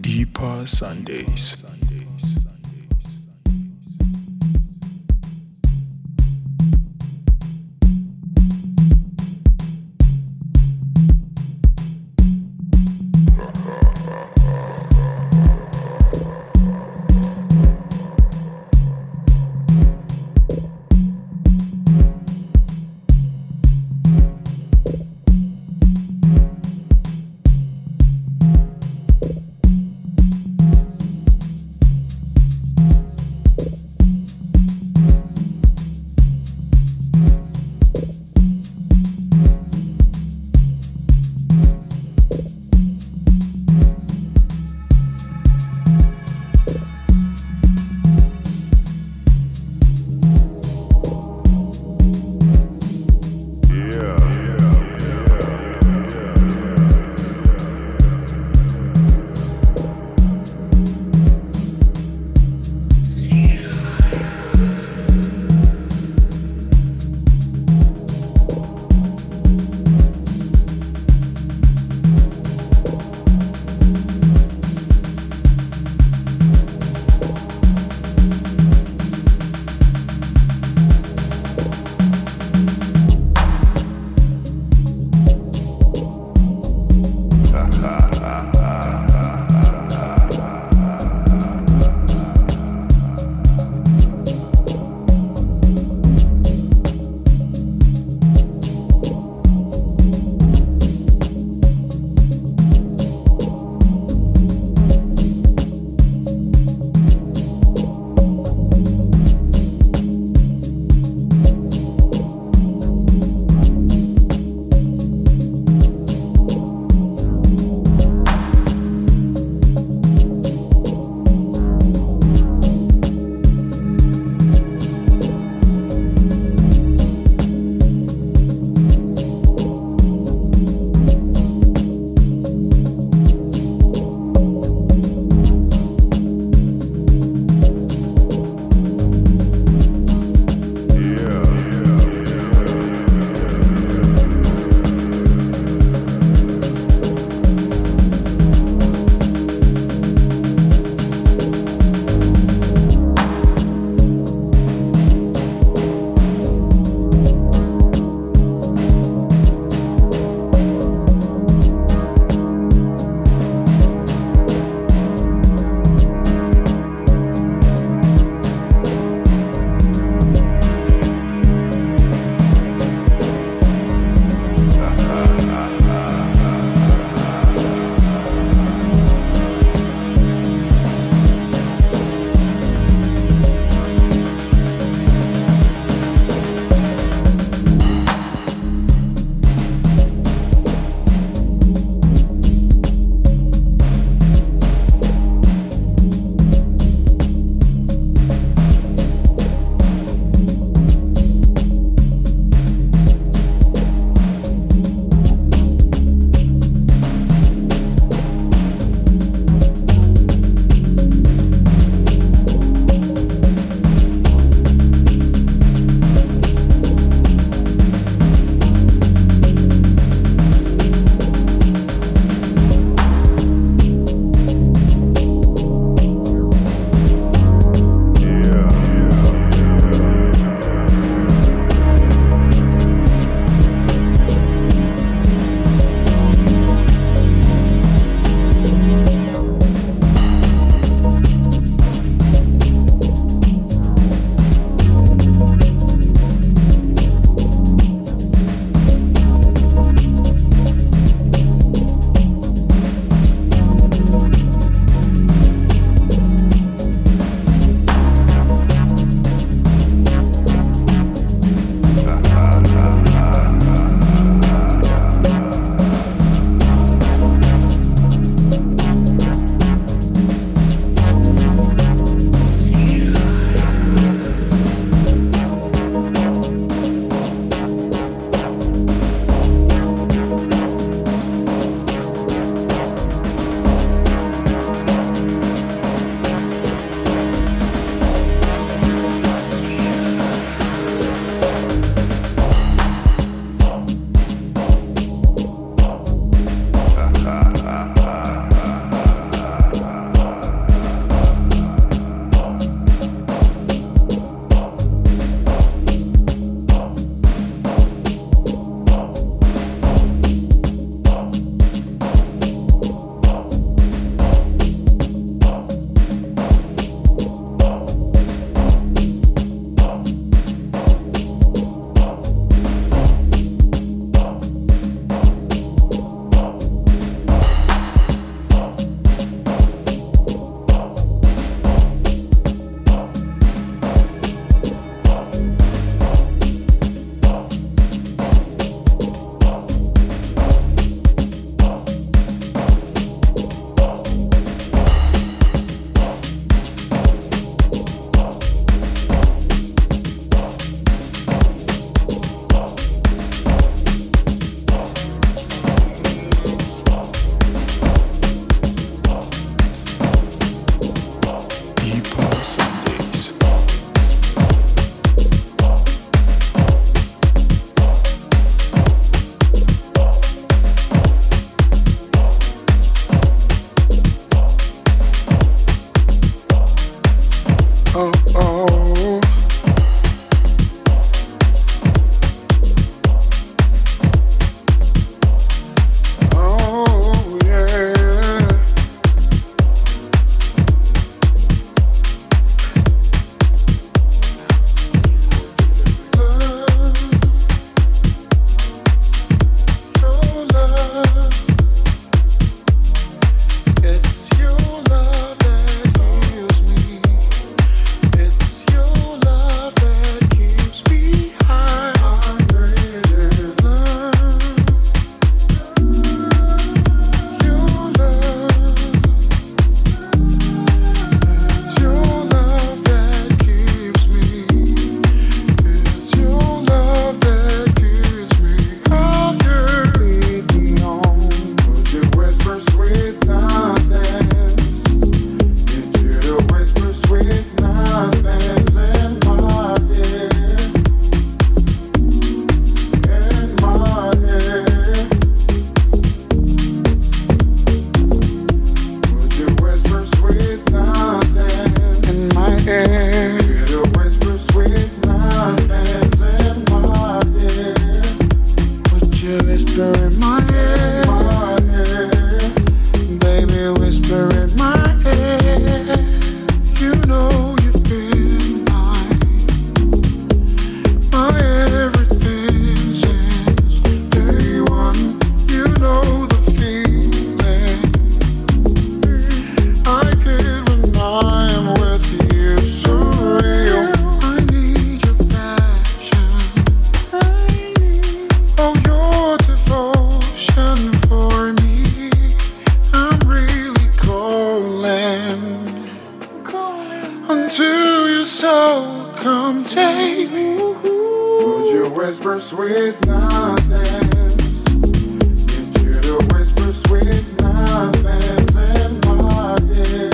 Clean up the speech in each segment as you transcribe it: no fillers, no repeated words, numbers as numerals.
Deeper Sundays. come take me. Would you whisper sweet nothings? Did you to whisper sweet nothings in my ear?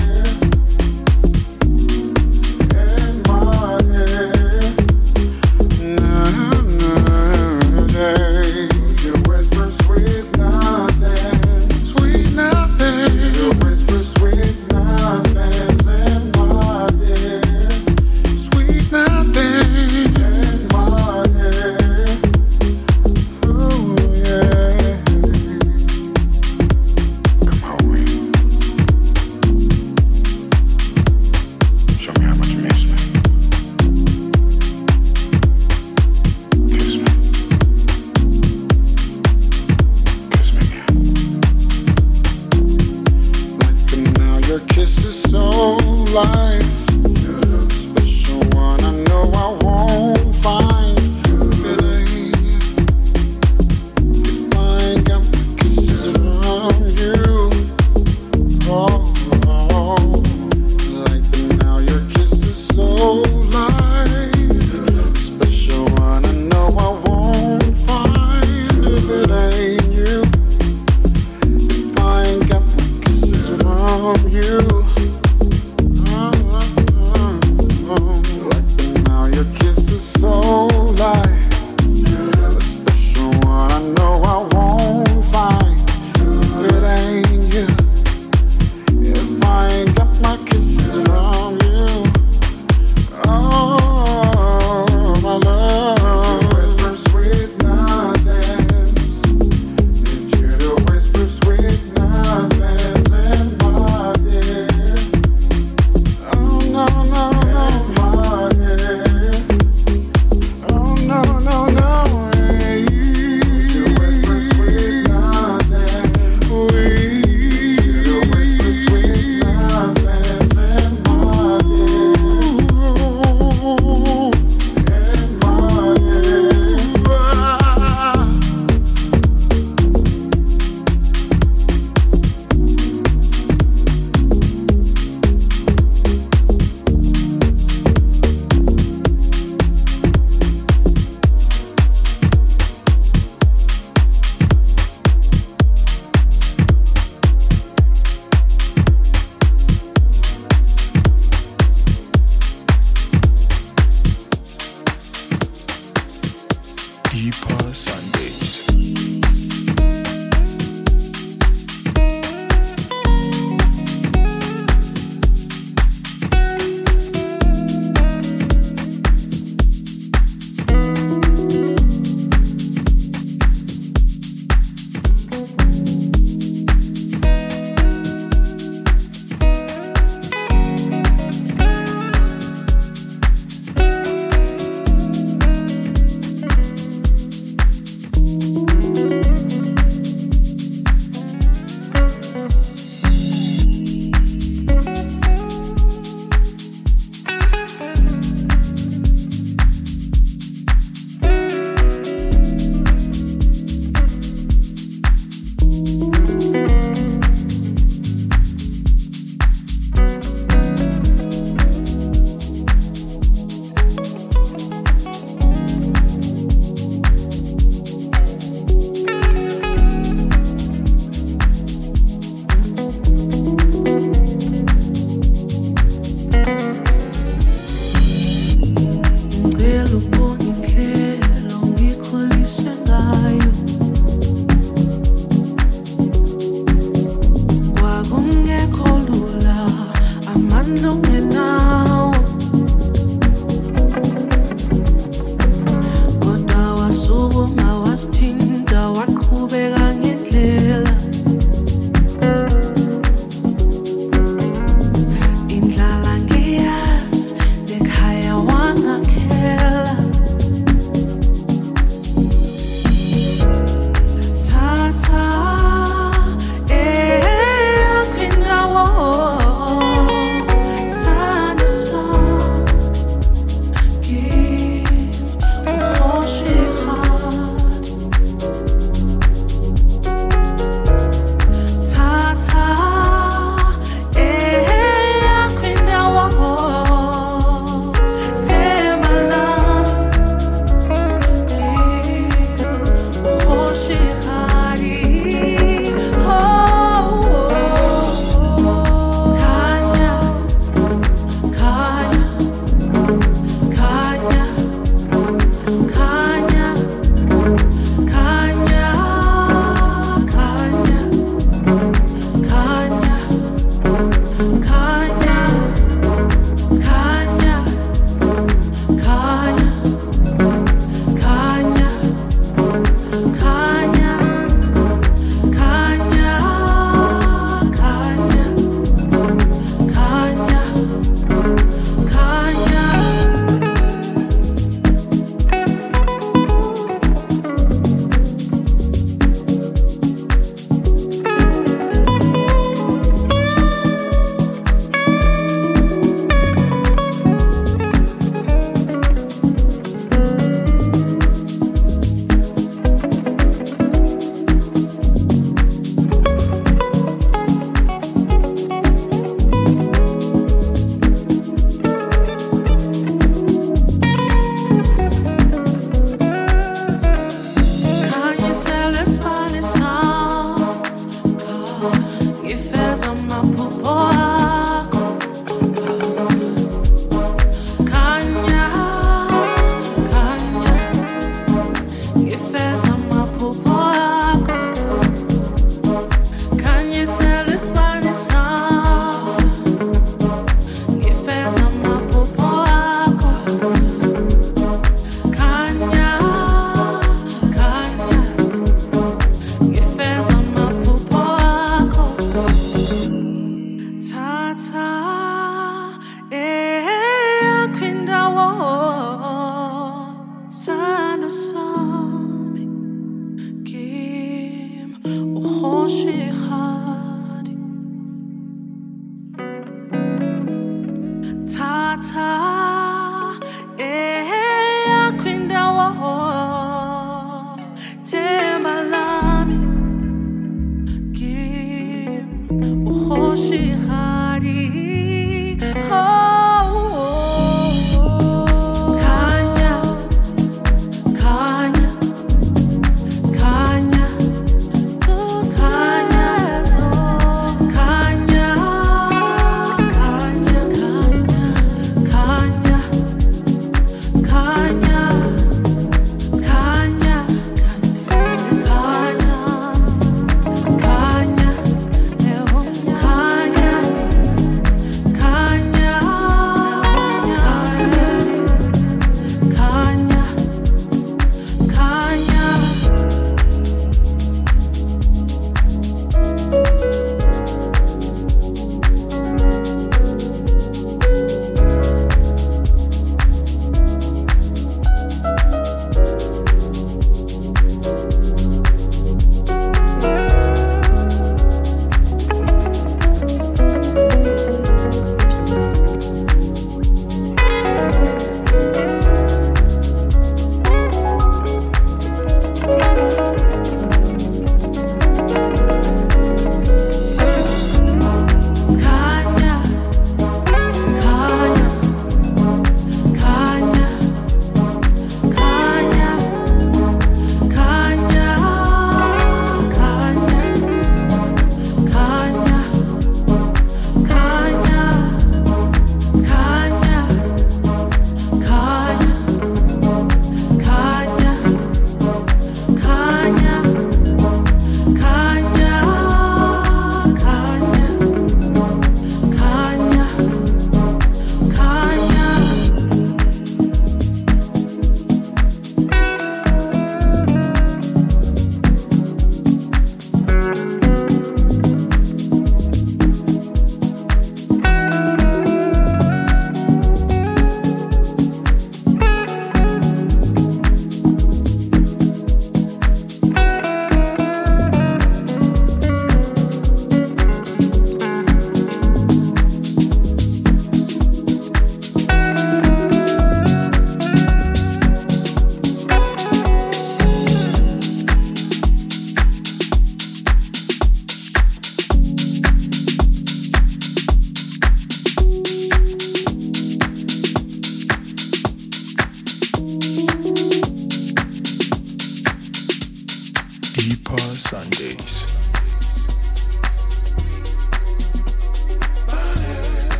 Deeper Sundays.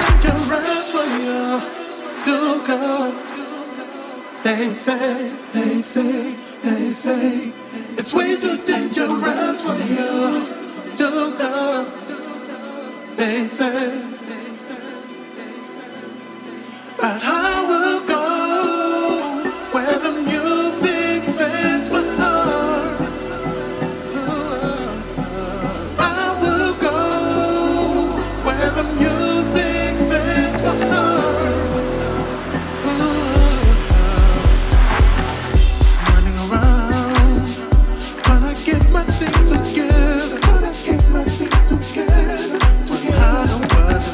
dangerous for you to go. They say it's way too dangerous for you to go. They say, but I will go where the music sends my heart. I will go where the music sends my heart. I'm running around, trying to get my things together. Don't know what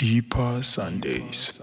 Deeper Sundays.